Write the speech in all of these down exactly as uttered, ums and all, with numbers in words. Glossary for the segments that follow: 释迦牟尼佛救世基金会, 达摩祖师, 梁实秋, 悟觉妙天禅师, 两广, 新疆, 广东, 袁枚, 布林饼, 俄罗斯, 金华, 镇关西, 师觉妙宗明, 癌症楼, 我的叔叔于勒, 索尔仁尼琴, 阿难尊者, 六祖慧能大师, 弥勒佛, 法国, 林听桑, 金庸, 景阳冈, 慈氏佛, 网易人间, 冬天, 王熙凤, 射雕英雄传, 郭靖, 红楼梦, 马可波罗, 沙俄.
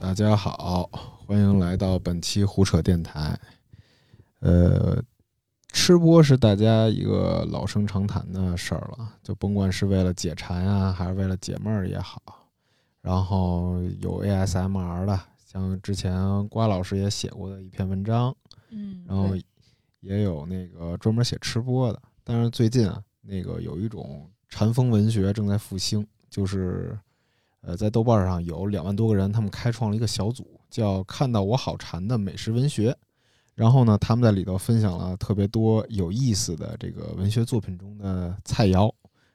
大家好，欢迎来到本期胡扯电台。呃，吃播是大家一个老生常谈的事儿了，就甭管是为了解馋啊，还是为了解闷儿也好。然后有 A S M R 的，像之前瓜老师也写过的一篇文章，嗯，然后也有那个专门写吃播的。但是最近啊，那个有一种禅风文学正在复兴，就是。呃，在豆瓣上有两万多个人，他们开创了一个小组，叫"看到我好馋"的美食文学。然后呢，他们在里头分享了特别多有意思的这个文学作品中的菜肴，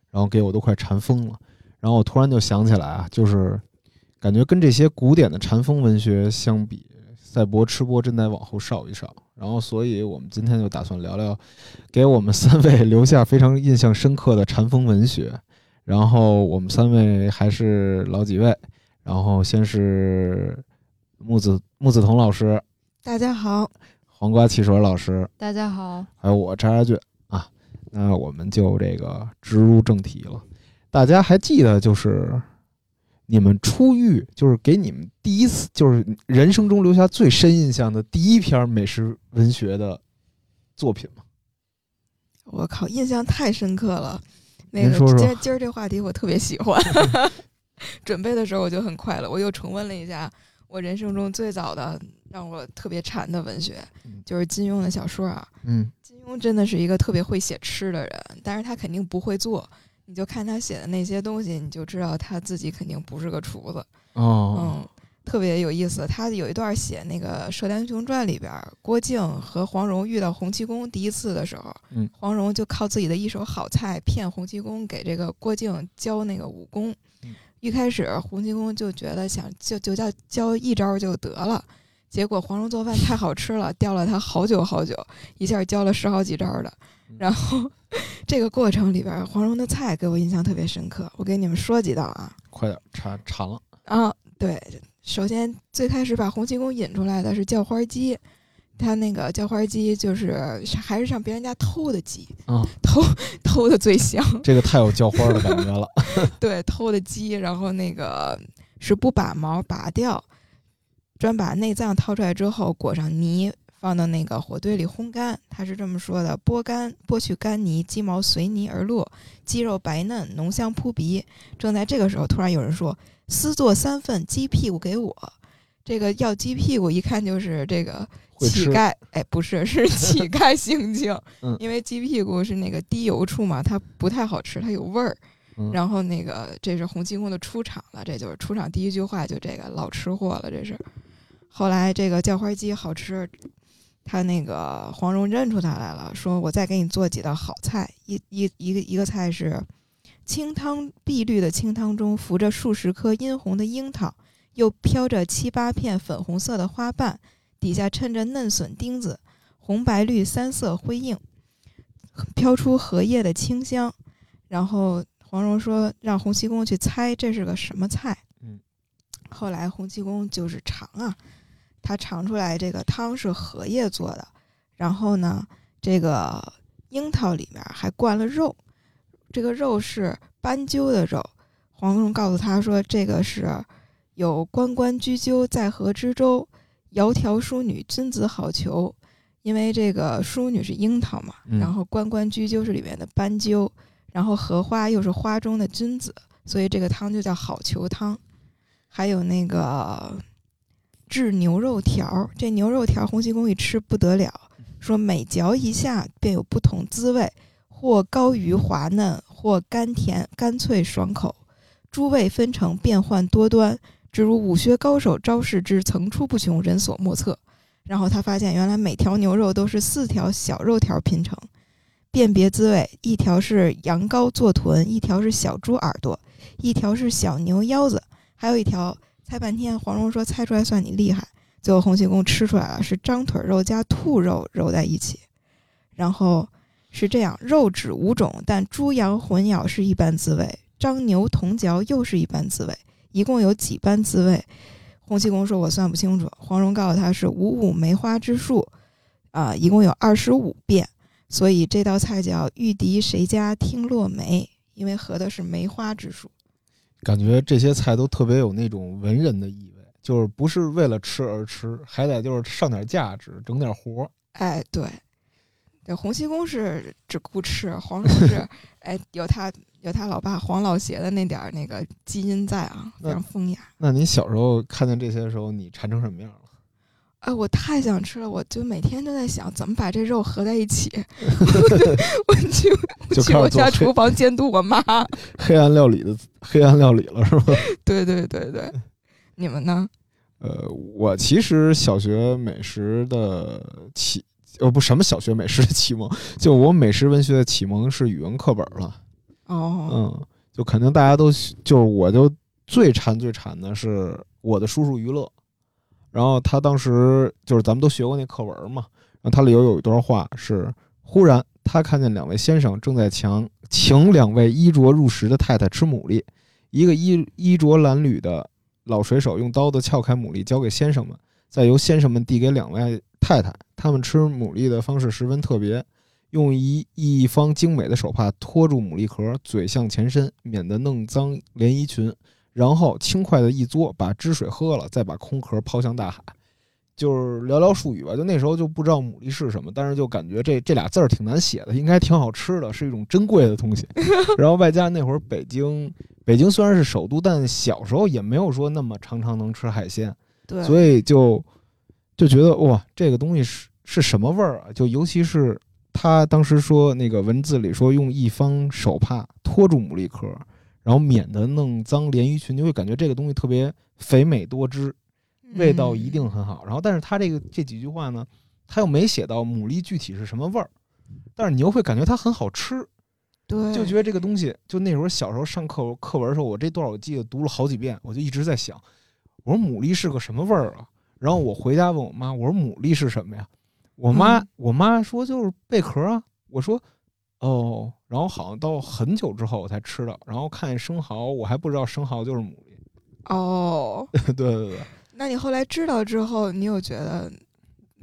然后给我都快馋疯了。然后我突然就想起来啊，就是感觉跟这些古典的禅风文学相比，赛博吃播真得往后稍一稍。然后，所以我们今天就打算聊聊，给我们三位留下非常印象深刻的禅风文学。然后我们三位还是老几位，然后先是木子木子彤老师，大家好；黄瓜汽水老师，大家好；还有我查查俊啊。那我们就这个直入正题了。大家还记得就是你们出狱，就是给你们第一次，就是人生中留下最深印象的第一篇美食文学的作品吗？我靠，印象太深刻了。那个说说 今, 今儿这话题我特别喜欢准备的时候我就很快乐，我又重温了一下我人生中最早的让我特别馋的文学，就是金庸的小说啊。嗯，金庸真的是一个特别会写吃的人，但是他肯定不会做，你就看他写的那些东西你就知道他自己肯定不是个厨子。哦，嗯，特别有意思。他有一段写那个《射雕英雄传》里边，郭靖和黄蓉遇到洪七公第一次的时候，嗯，黄蓉就靠自己的一手好菜骗洪七公给这个郭靖教那个武功。嗯，一开始洪七公就觉得想就就教教一招就得了，结果黄蓉做饭太好吃了，吊了他好久好久，一下教了十好几招的。然后这个过程里边，黄蓉的菜给我印象特别深刻，我给你们说几道啊，快点馋馋了啊！对。首先最开始把洪七公引出来的是叫花鸡，他那个叫花鸡就是还是上别人家偷的鸡，嗯，偷偷的最香，这个太有叫花的感觉了对，偷的鸡，然后那个是不把毛拔掉，专把内脏掏出来之后裹上泥放到那个火堆里烘干，他是这么说的：剥干剥去干泥，鸡毛随泥而落，鸡肉白嫩浓香扑鼻。正在这个时候，突然有人说私做三份鸡屁股给我。这个要鸡屁股一看就是这个乞丐，哎，不是，是乞丐行径、嗯，因为鸡屁股是那个低油处嘛，它不太好吃，它有味儿，嗯。然后那个这是洪七公的出场了，这就是出场第一句话就这个老吃货了，这是。后来这个叫花鸡好吃，他那个黄蓉认出他来了，说我再给你做几道好菜，一一一个一个菜是。清汤碧绿的清汤中浮着数十颗殷红的樱桃，又飘着七八片粉红色的花瓣，底下衬着嫩笋丁子，红白绿三色辉映，飘出荷叶的清香。然后黄蓉说让洪七公去猜这是个什么菜。嗯，后来洪七公就是尝啊，他尝出来这个汤是荷叶做的，然后呢这个樱桃里面还灌了肉，这个肉是斑鸠的肉。黄蓉告诉他说这个是有关关雎鸠，在河之洲，窈窕淑女，君子好逑。因为这个淑女是樱桃嘛，然后关关雎鸠是里面的斑鸠，然后荷花又是花中的君子，所以这个汤就叫好逑汤。还有那个制牛肉条，这牛肉条洪七公一吃不得了，说每嚼一下便有不同滋味，或高于滑嫩，或甘甜干脆爽口，诸味纷呈，变幻多端，只如武学高手招式之，层出不穷，人所莫测。然后他发现原来每条牛肉都是四条小肉条拼成，辨别滋味，一条是羊羔坐臀，一条是小猪耳朵，一条是小牛腰子，还有一条猜半天，黄蓉说猜出来算你厉害。最后洪七公吃出来了是张腿肉加兔肉揉在一起。然后是这样，肉质五种，但猪羊混咬是一般滋味，张牛同嚼又是一般滋味，一共有几般滋味？洪七公说我算不清楚。黄蓉告诉他是五五梅花之数，呃、一共有二十五遍，所以这道菜叫玉笛谁家听落梅，因为合的是梅花之数。感觉这些菜都特别有那种文人的意味，就是不是为了吃而吃，还得就是上点价值，整点活。哎，对，对，洪七公是只顾吃，黄蓉是哎有他有他老爸黄老邪的那点那个基因在啊，非常风雅。那您小时候看见这些的时候，你馋成什么样了？哎，我太想吃了，我就每天都在想怎么把这肉合在一起。我去，我去我家厨房监督我妈。黑暗料理的黑暗料理了是吗？对对对对，你们呢？呃，我其实小学美食的启，呃、哦、不，什么小学美食的启蒙，就我美食文学的启蒙是语文课本了。哦，嗯，就肯定大家都就是，我就最馋最馋的是我的叔叔于乐。然后他当时就是咱们都学过那课文嘛，然后他里头有一段话是：忽然他看见两位先生正在强请两位衣着入时的太太吃牡蛎，一个衣衣着褴褛的老水手用刀子撬开牡蛎交给先生们，再由先生们递给两位太太。他们吃牡蛎的方式十分特别，用一一方精美的手帕托住牡蛎壳，嘴向前伸，免得弄脏连衣裙。然后轻快的一嘬，把汁水喝了，再把空壳抛向大海。就是寥寥数语吧，就那时候就不知道牡蛎是什么，但是就感觉这这俩字儿挺难写的，应该挺好吃的，是一种珍贵的东西。然后外加那会儿北京，北京虽然是首都，但小时候也没有说那么常常能吃海鲜，对，所以就就觉得哇，这个东西是是什么味儿啊？就尤其是他当时说那个文字里说用一方手帕托住牡蛎壳。然后免得弄脏连衣裙，就会感觉这个东西特别肥美多汁，味道一定很好。嗯、然后，但是他这个这几句话呢，他又没写到牡蛎具体是什么味儿，但是你又会感觉它很好吃，对，就觉得这个东西，就那时候小时候上课课文的时候，我这段我记得读了好几遍，我就一直在想，我说牡蛎是个什么味儿啊？然后我回家问我妈，我说牡蛎是什么呀？我妈、嗯、我妈说就是贝壳啊，我说。哦，然后好像到很久之后我才吃到，然后看生蚝，我还不知道生蚝就是牡蛎。哦，对对对。那你后来知道之后，你有觉得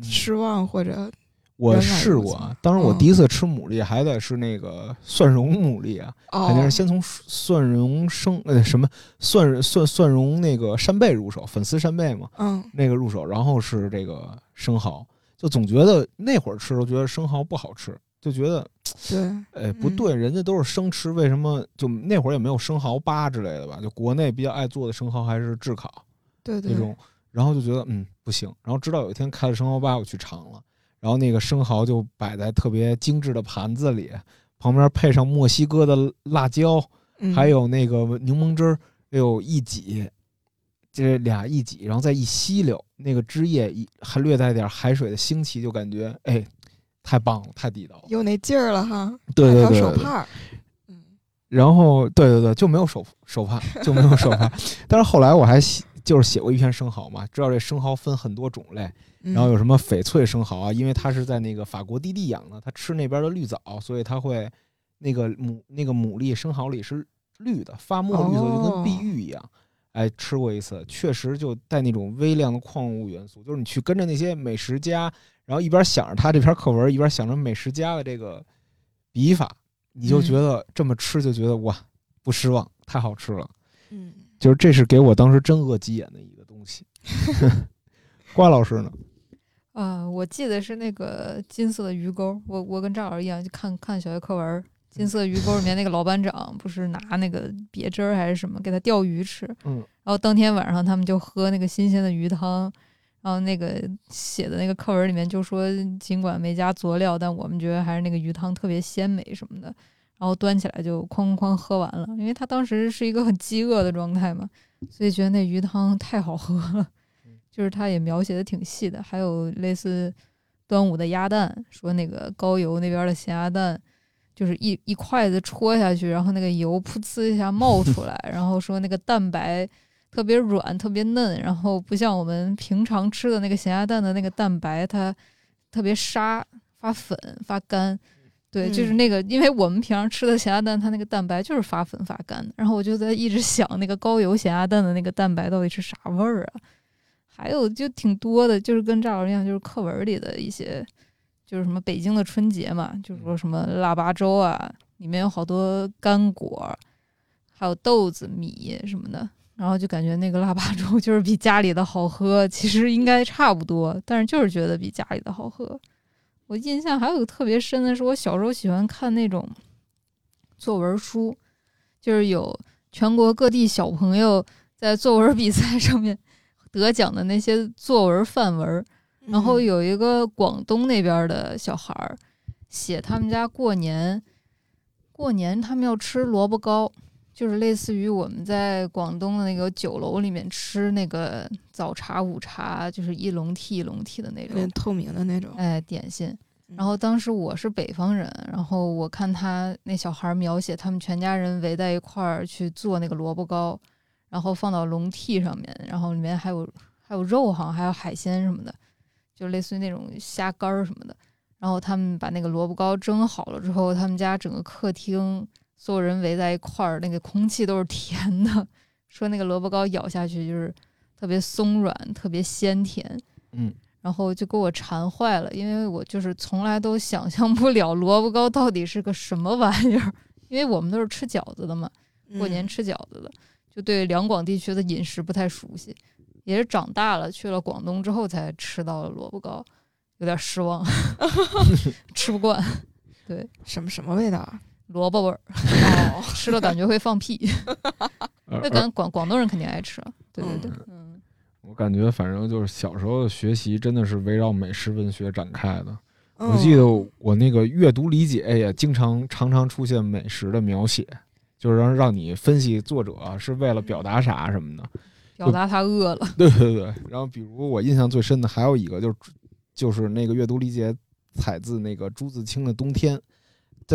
失望或者？我试过，当时我第一次吃牡蛎还得是那个蒜蓉牡蛎啊，哦、肯定是先从蒜蓉生呃什么蒜蒜蒜蓉那个扇贝入手，粉丝扇贝嘛，嗯，那个入手，然后是这个生蚝，就总觉得那会儿吃都觉得生蚝不好吃。就觉得，对，哎，不对，人家都是生吃，为什么就那会儿也没有生蚝吧之类的吧？就国内比较爱做的生蚝还是炙烤，对对那种，然后就觉得嗯不行，然后直到有一天开了生蚝吧，我去尝了，然后那个生蚝就摆在特别精致的盘子里，旁边配上墨西哥的辣椒，还有那个柠檬汁，哎呦一挤，这俩一挤，然后再一吸溜，那个汁液还略带点海水的腥气，就感觉哎。太棒了，太地道了，有那劲儿了哈！对对 对, 对，手帕，嗯，然后对对对，就没有手手帕，就没有手帕。但是后来我还写，就是写过一篇生蚝嘛，知道这生蚝分很多种类，然后有什么翡翠生蚝啊，因为它是在那个法国低地养的，它吃那边的绿藻，所以它会那个牡那个牡蛎生蚝里是绿的，发墨绿色，就跟碧玉一样。哦哎，吃过一次，确实就带那种微量的矿物元素，就是你去跟着那些美食家，然后一边想着他这篇课文，一边想着美食家的这个笔法，你就觉得这么吃就觉得、嗯、哇，不失望，太好吃了。嗯，就是这是给我当时真饿急眼的一个东西。瓜老师呢？啊、呃，我记得是那个金色的鱼钩，我我跟赵老师一样，就看看小学课文。金色鱼钩里面那个老班长不是拿那个别汁儿还是什么给他钓鱼吃，嗯，然后当天晚上他们就喝那个新鲜的鱼汤，然后那个写的那个课文里面就说，尽管没加佐料，但我们觉得还是那个鱼汤特别鲜美什么的，然后端起来就哐哐哐喝完了，因为他当时是一个很饥饿的状态嘛，所以觉得那鱼汤太好喝了，就是他也描写的挺细的，还有类似端午的鸭蛋，说那个高邮那边的咸鸭蛋。就是一一筷子戳下去，然后那个油噗呲一下冒出来，然后说那个蛋白特别软特别嫩，然后不像我们平常吃的那个咸鸭蛋的那个蛋白它特别沙发粉发干，对，就是那个、嗯、因为我们平常吃的咸鸭蛋它那个蛋白就是发粉发干的，然后我就在一直想那个高油咸鸭蛋的那个蛋白到底是啥味儿啊，还有就挺多的，就是跟赵老师一样，就是课文里的一些就是什么北京的春节嘛，就是说什么腊八粥啊，里面有好多干果，还有豆子、米什么的，然后就感觉那个腊八粥就是比家里的好喝，其实应该差不多，但是就是觉得比家里的好喝。我印象还有个特别深的是，我小时候喜欢看那种作文书，就是有全国各地小朋友在作文比赛上面得奖的那些作文范文，然后有一个广东那边的小孩写他们家过年，过年他们要吃萝卜糕，就是类似于我们在广东的那个酒楼里面吃那个早茶午茶，就是一笼屉一笼屉的那种透明的那种哎点心。然后当时我是北方人，然后我看他那小孩描写他们全家人围在一块儿去做那个萝卜糕，然后放到笼屉上面，然后里面还有还有肉好像还有海鲜什么的，就类似于那种虾干什么的。然后他们把那个萝卜糕蒸好了之后，他们家整个客厅所有人围在一块儿，那个空气都是甜的，说那个萝卜糕咬下去就是特别松软特别鲜甜。嗯，然后就给我馋坏了，因为我就是从来都想象不了萝卜糕到底是个什么玩意儿，因为我们都是吃饺子的嘛，过年吃饺子的、嗯、就对两广地区的饮食不太熟悉，也是长大了去了广东之后才吃到了萝卜糕，有点失望吃不惯。对，什么什么味道啊？萝卜味儿、哦、吃了感觉会放屁那感广广东人肯定爱吃。对对对、嗯、我感觉反正就是小时候的学习真的是围绕美食文学展开的、嗯、我记得我那个阅读理解也经常常常出现美食的描写，就是让让你分析作者是为了表达啥什么的，表达他饿了。对对对，然后比如我印象最深的还有一个就是就是那个阅读理解采自那个朱自清的《冬天》，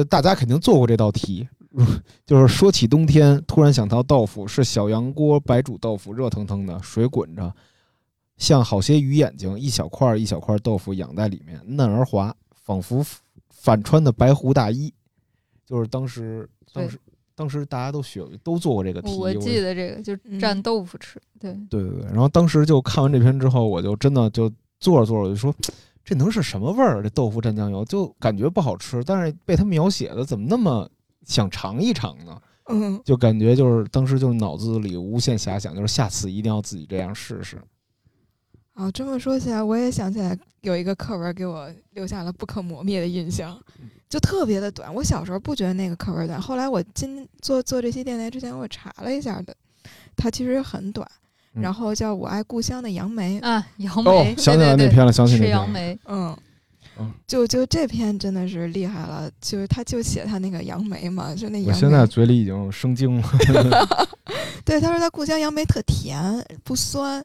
大家肯定做过这道题，就是说起冬天突然想到豆腐，是小洋锅白煮豆腐，热腾腾的水滚着，像好些鱼眼睛，一小块一小块豆腐养在里面，嫩而滑，仿佛反穿的白狐大衣。就是当时当时当时大家都学都做过这个题，我记得这个就蘸豆腐吃、嗯、对对对对。然后当时就看完这篇之后，我就真的就做着做着就说这能是什么味儿？这豆腐蘸酱油就感觉不好吃，但是被他描写的怎么那么想尝一尝呢？嗯，就感觉就是当时就脑子里无限遐想，就是下次一定要自己这样试试。啊，这么说起来，我也想起来有一个课文给我留下了不可磨灭的印象，就特别的短。我小时候不觉得那个课文短，后来我今做做这期电台之前，我查了一下的，它其实很短。然后叫我爱故乡的杨梅啊，杨梅、哦、想起来那篇了，想起来杨梅，嗯，就就这篇真的是厉害了，就是他就写他那个杨梅嘛，就那杨梅我现在嘴里已经生津了对，他说他故乡杨梅特甜不酸，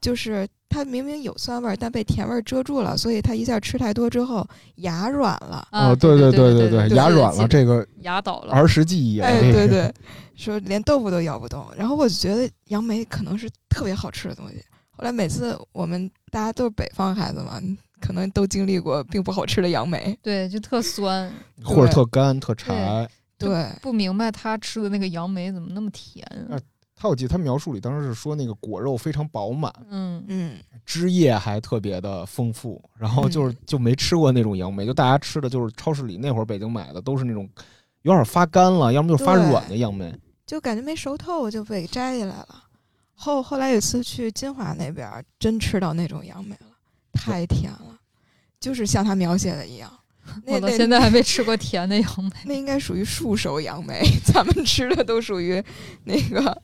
就是他明明有酸味但被甜味遮住了，所以他一下吃太多之后牙软了。哦，对对对对对，牙软了，这个牙倒了，儿时记忆。哎，对对，说连豆腐都咬不动。然后我就觉得杨梅可能是特别好吃的东西。后来每次我们大家都是北方孩子嘛，可能都经历过并不好吃的杨梅。对，就特酸，或者特干、特柴。对，不明白他吃的那个杨梅怎么那么甜啊？他我记得他描述里当时是说那个果肉非常饱满，嗯嗯，枝叶还特别的丰富，然后就是就没吃过那种杨梅，就大家吃的就是超市里那会儿北京买的都是那种有点发干了，要么就是发软的杨梅，就感觉没熟透就被摘下来了。后后来有一次去金华那边真吃到那种杨梅了，太甜了，就是像他描写的一样。我到现在还没吃过甜的杨梅，那应该属于树熟杨梅，咱们吃的都属于那个，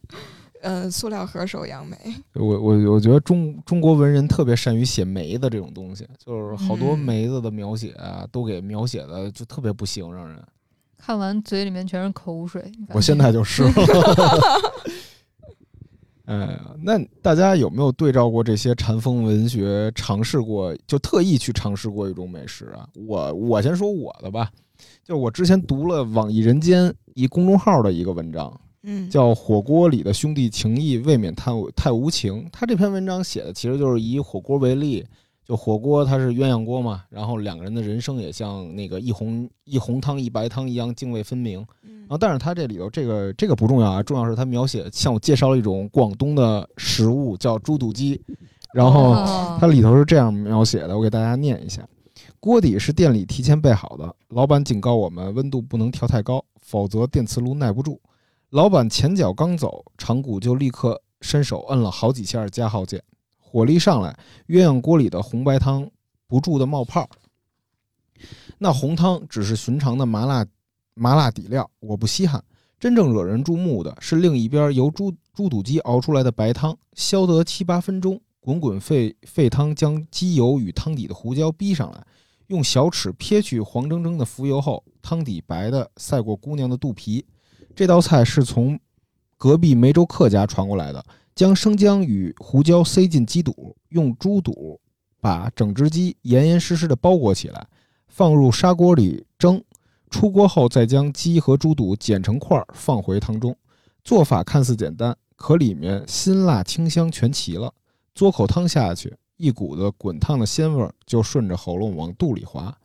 呃，塑料盒熟杨梅。我我我觉得中中国文人特别善于写梅子这种东西，就是好多梅子的描写啊，嗯、都给描写的就特别不行，让人看完嘴里面全是口水。我现在就是了。哎，那大家有没有对照过这些禅风文学，尝试过就特意去尝试过一种美食啊？我我先说我的吧，就我之前读了网易人间一公众号的一个文章，嗯，叫《火锅里的兄弟情谊未免太太无情》。他这篇文章写的其实就是以火锅为例，就火锅它是鸳鸯锅嘛，然后两个人的人生也像那个一红一红汤一白汤一样泾渭分明。然后但是它这里头这个这个不重要啊，重要是它描写向我介绍了一种广东的食物叫猪肚鸡，然后它里头是这样描写的，我给大家念一下。锅底是店里提前备好的，老板警告我们温度不能调太高，否则电磁炉耐不住。老板前脚刚走，长骨就立刻伸手摁了好几下加号键，火力上来，鸳鸯锅里的红白汤不住的冒泡。那红汤只是寻常的麻辣麻辣底料，我不稀罕。真正惹人注目的是另一边由猪猪肚鸡熬出来的白汤，消得七八分钟，滚滚沸沸汤将鸡油与汤底的胡椒逼上来，用小尺撇去黄铮铮的浮油后，汤底白的赛过姑娘的肚皮。这道菜是从隔壁梅州客家传过来的，将生姜与胡椒塞进鸡肚，用猪肚把整只鸡严严实实的包裹起来，放入砂锅里蒸，出锅后再将鸡和猪肚剪成块放回汤中。做法看似简单，可里面辛辣清香全齐了，嘬口汤下去，一股的滚烫的鲜味就顺着喉咙往肚里滑。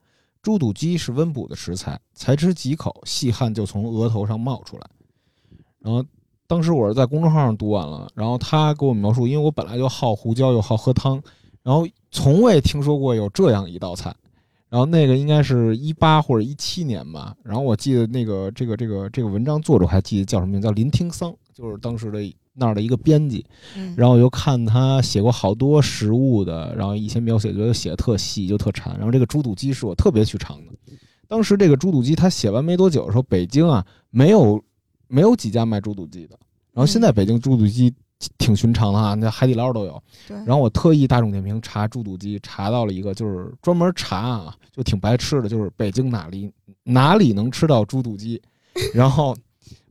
猪肚鸡是温补的食材，才吃几口细汗就从额头上冒出来。然后当时我是在公众号上读完了，然后他给我描述，因为我本来就好胡椒又好喝汤，然后从未听说过有这样一道菜。然后那个应该是一八或者一七年吧，然后我记得那个这个这个这个文章作者还记得叫什么名字，叫林听桑，就是当时的那儿的一个编辑。然后我就看他写过好多食物的，然后以前描写觉得写的特细就特馋，然后这个猪肚鸡是我特别去尝的。当时这个猪肚鸡他写完没多久的时候，北京啊没有没有几家卖猪肚鸡的，然后现在北京猪肚鸡挺寻常的啊，那海底捞都有。然后我特意大众点评查猪肚鸡，查到了一个，就是专门查啊，就挺白痴的，就是北京哪里哪里能吃到猪肚鸡。然后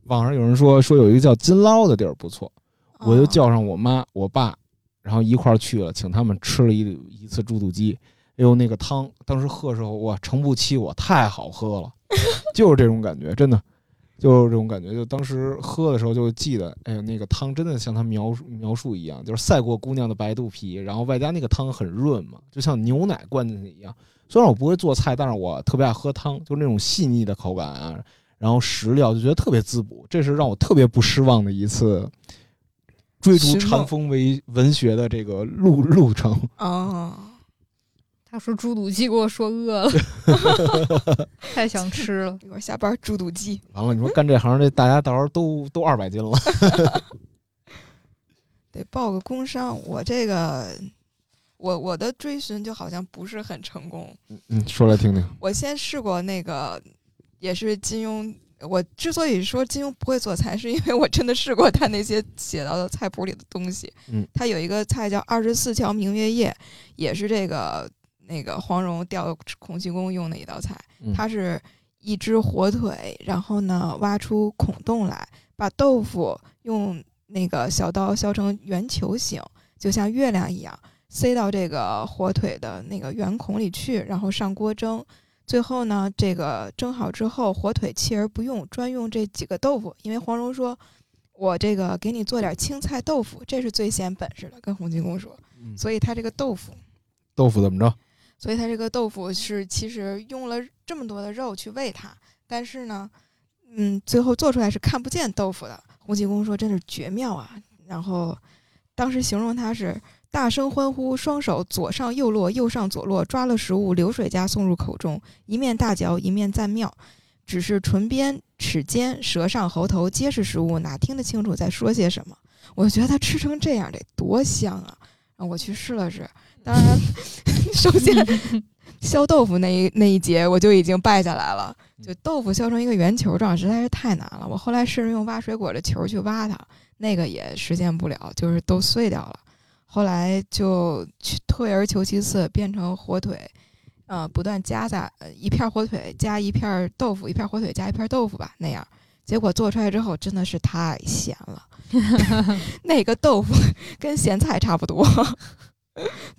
网上有人说说有一个叫金捞的地儿不错，我就叫上我妈我爸，然后一块儿去了，请他们吃了一一次猪肚鸡。哎呦，那个汤当时喝的时候，哇，承不起我，太好喝了，就是这种感觉，真的。就是这种感觉，就当时喝的时候就记得，哎呦，那个汤真的像他描述描述一样，就是赛过姑娘的白肚皮，然后外加那个汤很润嘛，就像牛奶灌进去一样。虽然我不会做菜，但是我特别爱喝汤，就是那种细腻的口感啊，然后食料就觉得特别滋补，这是让我特别不失望的一次追逐禅风为文学的这个路路程啊。哦，他说猪肚鸡，给我说饿了，太想吃了。一会儿下班猪肚鸡。完了，你说干这行这大家到时候都都二百斤了，得报个工伤。我这个，我我的追寻就好像不是很成功。嗯，说来听听。我先试过那个，也是金庸。我之所以说金庸不会做菜，是因为我真的试过他那些写到的菜谱里的东西。嗯，他有一个菜叫《二十四桥明月夜》，也是这个。那个黄蓉调孔七公用的一道菜，它是一只火腿，然后呢挖出孔洞来，把豆腐用那个小刀削成圆球形，就像月亮一样，塞到这个火腿的那个圆孔里去，然后上锅蒸。最后呢，这个蒸好之后，火腿弃而不用，专用这几个豆腐，因为黄蓉说我这个给你做点青菜豆腐，这是最显本事的，跟洪七公说。所以他这个豆腐豆腐怎么着？所以它这个豆腐是其实用了这么多的肉去喂它，但是呢，嗯，最后做出来是看不见豆腐的。洪七公说真是绝妙啊！然后当时形容它是大声欢呼，双手左上右落，右上左落，抓了食物流水加送入口中，一面大嚼一面赞妙。只是唇边、齿尖、舌上、喉头皆是食物，哪听得清楚在说些什么？我觉得它吃成这样得多香啊！啊，我去试了试。当然，首先削豆腐那一那一节我就已经败下来了。就豆腐削成一个圆球状实在是太难了，我后来试着用挖水果的球去挖它，那个也实现不了，就是都碎掉了。后来就去退而求其次，变成火腿，呃，不断加在一片火腿加一片豆腐，一片火腿加一片豆腐吧，那样。结果做出来之后真的是太咸了，那个豆腐跟咸菜差不多。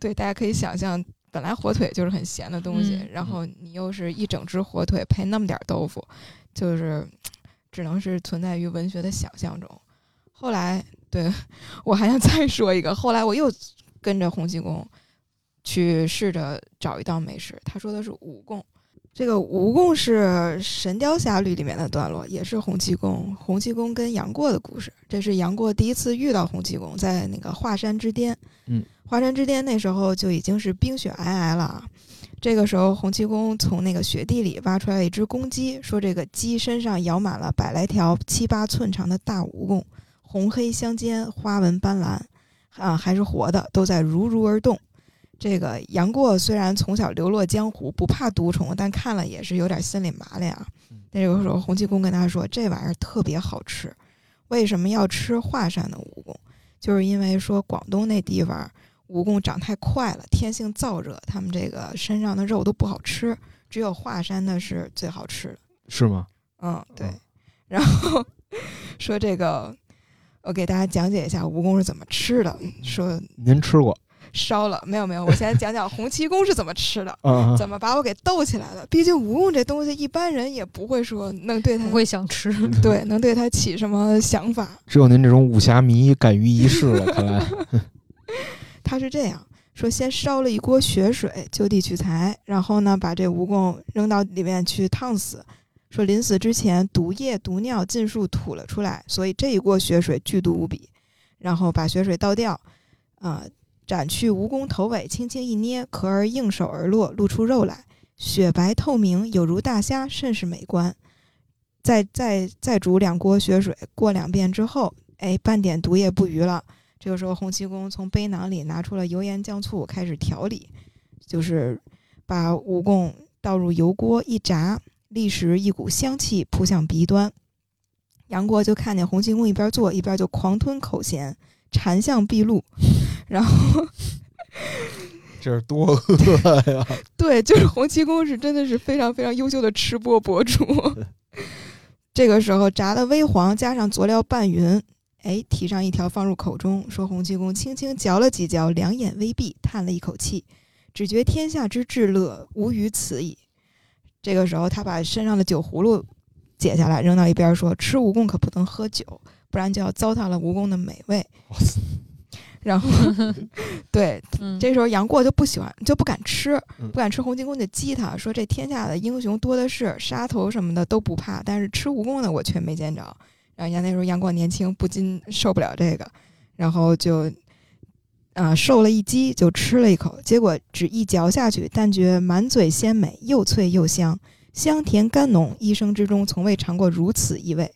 对，大家可以想象，本来火腿就是很咸的东西，嗯，然后你又是一整只火腿配那么点豆腐，就是只能是存在于文学的想象中。后来，对，我还想再说一个，后来我又跟着洪七公去试着找一道美食，他说的是蜈蚣。这个蜈蚣是《神雕侠侣》里面的段落，也是洪七公洪七公跟杨过的故事。这是杨过第一次遇到洪七公，在那个华山之巅。嗯，华山之巅那时候就已经是冰雪皑皑了啊。这个时候，洪七公从那个雪地里挖出来一只公鸡，说这个鸡身上咬满了百来条七八寸长的大蜈蚣，红黑相间，花纹斑斓啊，还是活的，都在如如而动。这个杨过虽然从小流落江湖，不怕毒虫，但看了也是有点心里麻了呀。那这个时候洪七公跟他说，这玩意儿特别好吃。为什么要吃华山的蜈蚣？就是因为说广东那地方蜈蚣长太快了，天性燥热，他们这个身上的肉都不好吃，只有华山的是最好吃的。是吗？嗯，对。然后说这个，我给大家讲解一下蜈蚣是怎么吃的。说您吃过？烧了没有？没有，我先讲讲洪七公是怎么吃的，怎么把我给逗起来的。毕竟蜈蚣这东西，一般人也不会说能对他不会想吃，对，能对他起什么想法。只有您这种武侠迷敢于一试了，看来。他是这样说：先烧了一锅血水，就地取材，然后呢，把这蜈蚣扔到里面去烫死。说临死之前，毒液、毒尿尽数吐了出来，所以这一锅血水剧毒无比。然后把血水倒掉，啊、呃。斩去蜈蚣头尾，轻轻一捏，壳儿应手而落，露出肉来，雪白透明，有如大虾，甚是美观。再再再煮两锅血水，过两遍之后，哎，半点毒液不余了。这个时候，洪七公从背囊里拿出了油盐酱醋，开始调理，就是把蜈蚣倒入油锅一炸，立时一股香气扑向鼻端。杨过就看见洪七公一边做一边就狂吞口涎，馋相毕露。然后这是多饿呀！对，就是洪七公是真的是非常非常优秀的吃播博主。这个时候炸的微黄，加上佐料拌匀，哎，提上一条放入口中。说洪七公轻轻嚼了几嚼，两眼微闭，叹了一口气，只觉天下之至乐，无于此矣。这个时候他把身上的酒葫芦解下来扔到一边，说吃蜈蚣可不能喝酒，不然就要糟蹋了蜈蚣的美味。然后对、嗯、这时候杨过就不喜欢就不敢吃不敢吃洪七公就激他说，这天下的英雄多的是，杀头什么的都不怕，但是吃蜈蚣的我却没见着。然后那时候杨过年轻，不禁受不了这个，然后就啊、呃、受了一击，就吃了一口，结果只一嚼下去，但觉满嘴鲜美，又脆又香，香甜甘浓，一生之中从未尝过如此一味。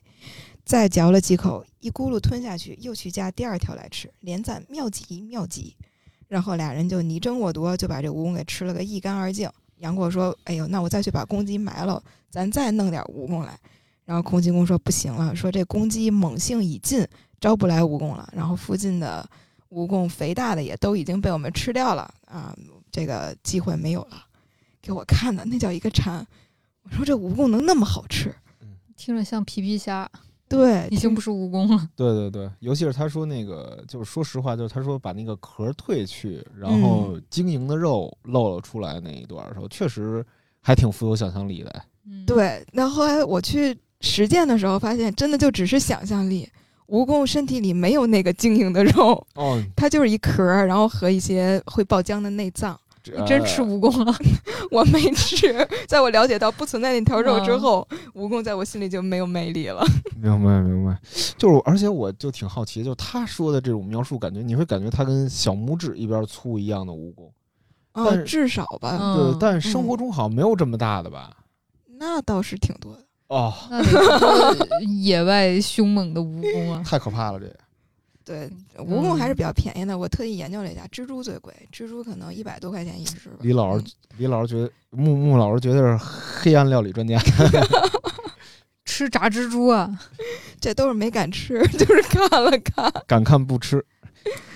再嚼了几口，一咕噜吞下去，又去加第二条来吃，连赞妙极妙极。然后俩人就你争我夺，就把这蜈蚣给吃了个一干二净。杨过说，哎呦，那我再去把公鸡埋了，咱再弄点蜈蚣来。然后洪七公说不行了，说这公鸡猛性已尽，招不来蜈蚣了，然后附近的蜈蚣肥大的也都已经被我们吃掉了啊，这个机会没有了。给我看的那叫一个馋，我说这蜈蚣能那么好吃，听着像皮皮虾。对，已经不是蜈蚣了。对对对，尤其是他说那个，就是说实话，就是他说把那个壳退去，然后晶莹的肉露了出来那一段的时候，确实还挺富有想象力的。嗯，对。那后来我去实践的时候，发现真的就只是想象力。蜈蚣身体里没有那个晶莹的肉，哦，它就是一壳，然后和一些会爆浆的内脏。你真吃蜈蚣了？我没吃。在我了解到不存在那条肉之后，蜈蚣在我心里就没有魅力了。明白明白，就是而且我就挺好奇，就他说的这种描述，感觉你会感觉它跟小拇指一边粗一样的蜈蚣，哦，至少吧。对，但生活中好像没有这么大的吧？嗯、那倒是挺多的哦。野外凶猛的蜈蚣啊，太可怕了这。对，蜈蚣还是比较便宜的，我特意研究了一下，蜘蛛最贵，蜘蛛可能一百多块钱一只吧。李老师，李老师觉得木木老师觉得是黑暗料理专家，吃炸蜘蛛啊，这都是没敢吃，就是看了看，敢看不吃。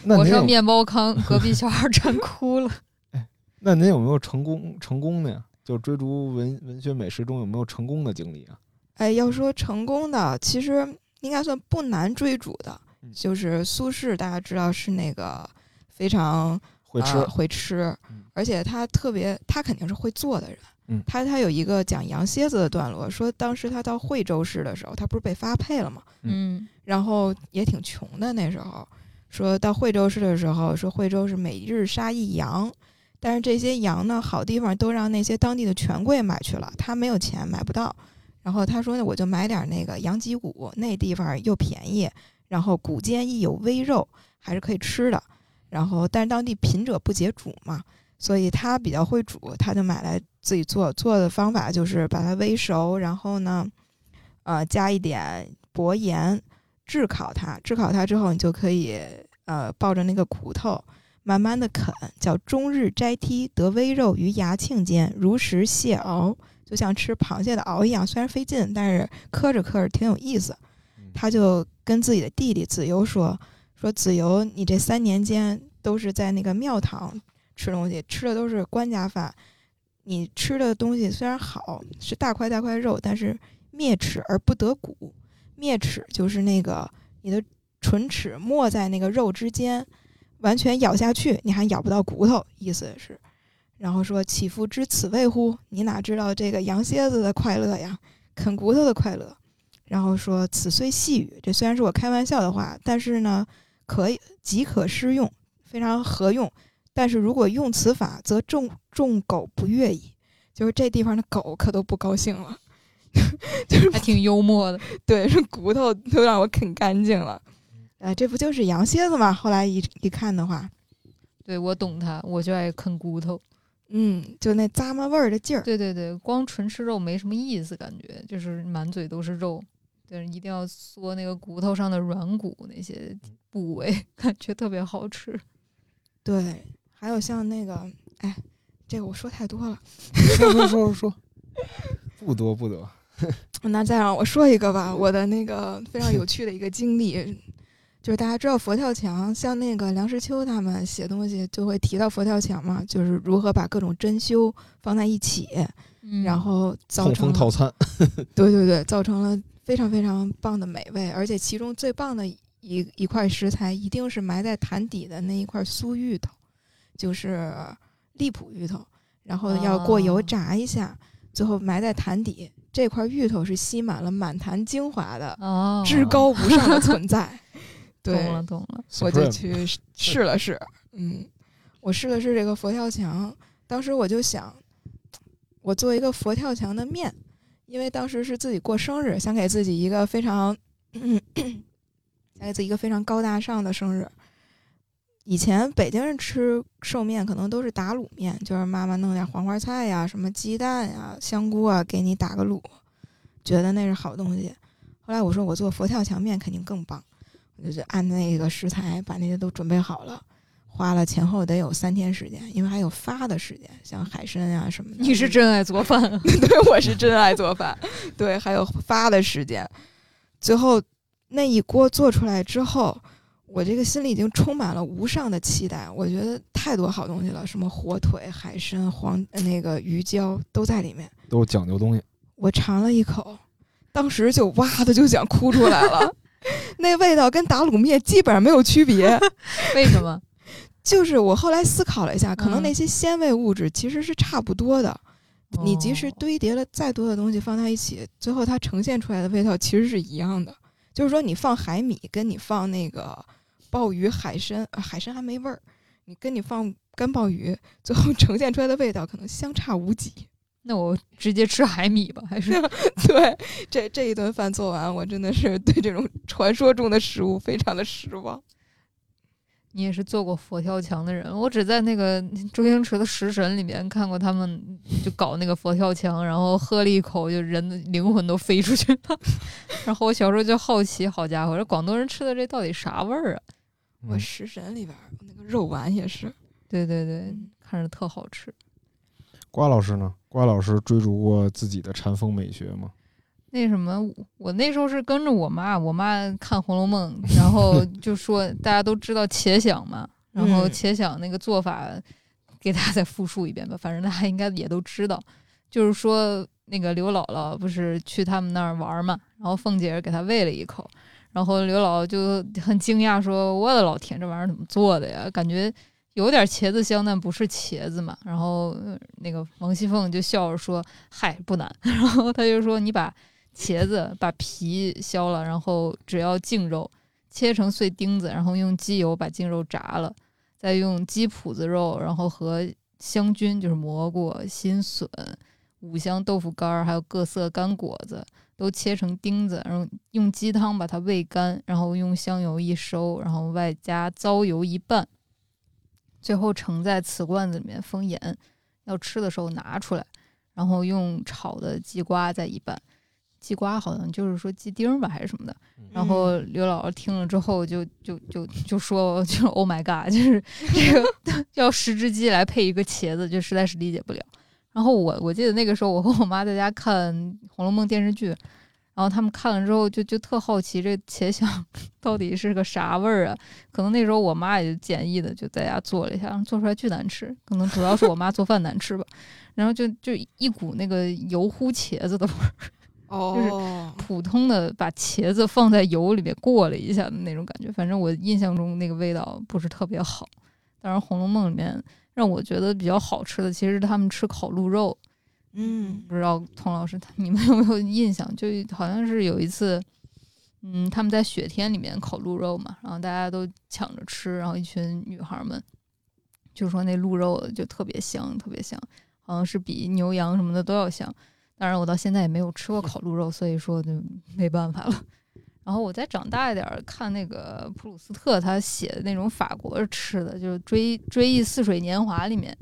那我上面包糠，隔壁小孩馋哭了。哎，那您有没有成功成功的呀？就追逐文文学美食中有没有成功的经历啊？哎，要说成功的，其实应该算不难追逐的。就是苏轼，大家知道是那个非常会吃、呃、会吃，而且他特别，他肯定是会做的人。嗯，他他有一个讲羊蝎子的段落，说当时他到惠州市的时候，他不是被发配了吗？嗯，然后也挺穷的那时候。说到惠州市的时候，说惠州是每日杀一羊，但是这些羊呢，好地方都让那些当地的权贵买去了，他没有钱买不到。然后他说呢，我就买点那个羊脊骨，那地方又便宜。然后骨间亦有微肉，还是可以吃的。然后，但是当地贫者不解煮嘛，所以他比较会煮，他就买来自己做。做的方法就是把它煨熟，然后呢，呃，加一点薄盐，炙烤它，炙烤它之后你就可以呃抱着那个骨头慢慢的啃，叫中日斋梯德威肉于牙庆间，如食蟹熬，就像吃螃蟹的熬一样，虽然费劲，但是磕着磕着挺有意思。他就跟自己的弟弟子由说说子由，你这三年间都是在那个庙堂吃东西，吃的都是官家饭，你吃的东西虽然好，是大块大块肉，但是灭齿而不得骨。灭齿就是那个你的唇齿没在那个肉之间，完全咬下去你还咬不到骨头，意思是。然后说岂复知此味乎，你哪知道这个羊蝎子的快乐呀，啃骨头的快乐。然后说此虽细语，这虽然是我开玩笑的话，但是呢可以即可施用，非常合用，但是如果用此法则众众狗不悦矣，就是这地方的狗可都不高兴了就是还挺幽默的对，是骨头都让我啃干净了，呃，这不就是羊蝎子吗？后来 一, 一看的话，对，我懂它，我就爱啃骨头，嗯，就那咂摸味儿的劲儿。对对对，光纯吃肉没什么意思，感觉就是满嘴都是肉，但是一定要嗦那个骨头上的软骨那些部位，感觉特别好吃。对，还有像那个，哎，这个我说太多了，说说说说，不多不多。那再让我说一个吧，我的那个非常有趣的一个经历，就是大家知道佛跳墙，像那个梁实秋他们写东西就会提到佛跳墙嘛，就是如何把各种珍馐放在一起，嗯、然后造成套餐，对对对，造成了非常非常棒的美味，而且其中最棒的一一块食材一定是埋在坛底的那一块酥芋头，就是荔浦芋头，然后要过油炸一下，哦、最后埋在坛底。这块芋头是吸满了满坛精华的，哦、至高无上的存在。对，懂了懂了，我就去试了试，嗯，我试了试这个佛跳墙。当时我就想，我做一个佛跳墙的面，因为当时是自己过生日，想给自己一个非常，嗯、想给自己一个非常高大上的生日。以前北京人吃寿面可能都是打卤面，就是妈妈弄点黄花菜呀、什么鸡蛋呀、香菇啊，给你打个卤，觉得那是好东西。后来我说我做佛跳墙面肯定更棒，我就按那个食材把那些都准备好了，花了前后得有三天时间，因为还有发的时间，像海参啊什么的。你是真爱做饭，对，我是真爱做饭，对，还有发的时间。最后那一锅做出来之后，我这个心里已经充满了无上的期待，我觉得太多好东西了，什么火腿、海参、黄那个鱼胶都在里面，都讲究东西。我尝了一口，当时就哇的就想哭出来了，那味道跟打卤面基本上没有区别。为什么？就是我后来思考了一下，可能那些鲜味物质其实是差不多的，嗯、你即使堆叠了再多的东西放在一起，最后它呈现出来的味道其实是一样的。就是说，你放海米跟你放那个鲍鱼、海参，海参还没味儿，你跟你放干鲍鱼，最后呈现出来的味道可能相差无几。那我直接吃海米吧，还是对这这一顿饭做完，我真的是对这种传说中的食物非常的失望。你也是做过佛跳墙的人，我只在那个周星驰的《食神》里面看过他们就搞那个佛跳墙，然后喝了一口就人的灵魂都飞出去了。然后我小时候就好奇，好家伙，这广东人吃的这到底啥味儿啊？我食神里边那个肉丸也是，对对对，看着特好吃。瓜老师呢？瓜老师追逐过自己的禅风美学吗？那什么，我那时候是跟着我妈，我妈看《红楼梦》，然后就说大家都知道茄想嘛，然后茄想那个做法，给大家再复述一遍吧，反正大家应该也都知道，就是说那个刘姥姥不是去他们那儿玩嘛，然后凤姐给她喂了一口。然后刘姥就很惊讶说，我的老天，这玩意儿怎么做的呀，感觉有点茄子香但不是茄子嘛。然后那个王熙凤就笑着说，嗨，不难。然后他就说，你把茄子把皮削了，然后只要净肉切成碎丁子，然后用鸡油把净肉炸了，再用鸡脯子肉，然后和香菌就是蘑菇、新笋、五香豆腐干还有各色干果子都切成丁子，然后用鸡汤把它煨干，然后用香油一收，然后外加糟油一拌，最后盛在瓷罐子里面封严，要吃的时候拿出来，然后用炒的鸡瓜再一拌。鸡瓜，好像就是说鸡丁吧还是什么的。然后刘姥姥听了之后就就就就说就 Oh my god， 就是这个要十只鸡来配一个茄子，就实在是理解不了。然后我我记得那个时候我和我妈在家看《红楼梦》电视剧，然后他们看了之后就就特好奇这茄香到底是个啥味儿啊？可能那时候我妈也就简易的就在家做了一下，做出来巨难吃，可能主要是我妈做饭难吃吧。然后就就一股那个油乎茄子的味儿，哦，就是普通的把茄子放在油里面过了一下的那种感觉。反正我印象中那个味道不是特别好。当然《红楼梦》里面让我觉得比较好吃的，其实他们吃烤鹿肉，嗯，不知道童老师你们有没有印象？就好像是有一次，嗯，他们在雪天里面烤鹿肉嘛，然后大家都抢着吃，然后一群女孩们就说那鹿肉就特别香，特别香，好像是比牛羊什么的都要香。当然，我到现在也没有吃过烤鹿肉，所以说就没办法了。然后我再长大一点看那个普鲁斯特他写的那种法国吃的，就是追追忆似水年华里面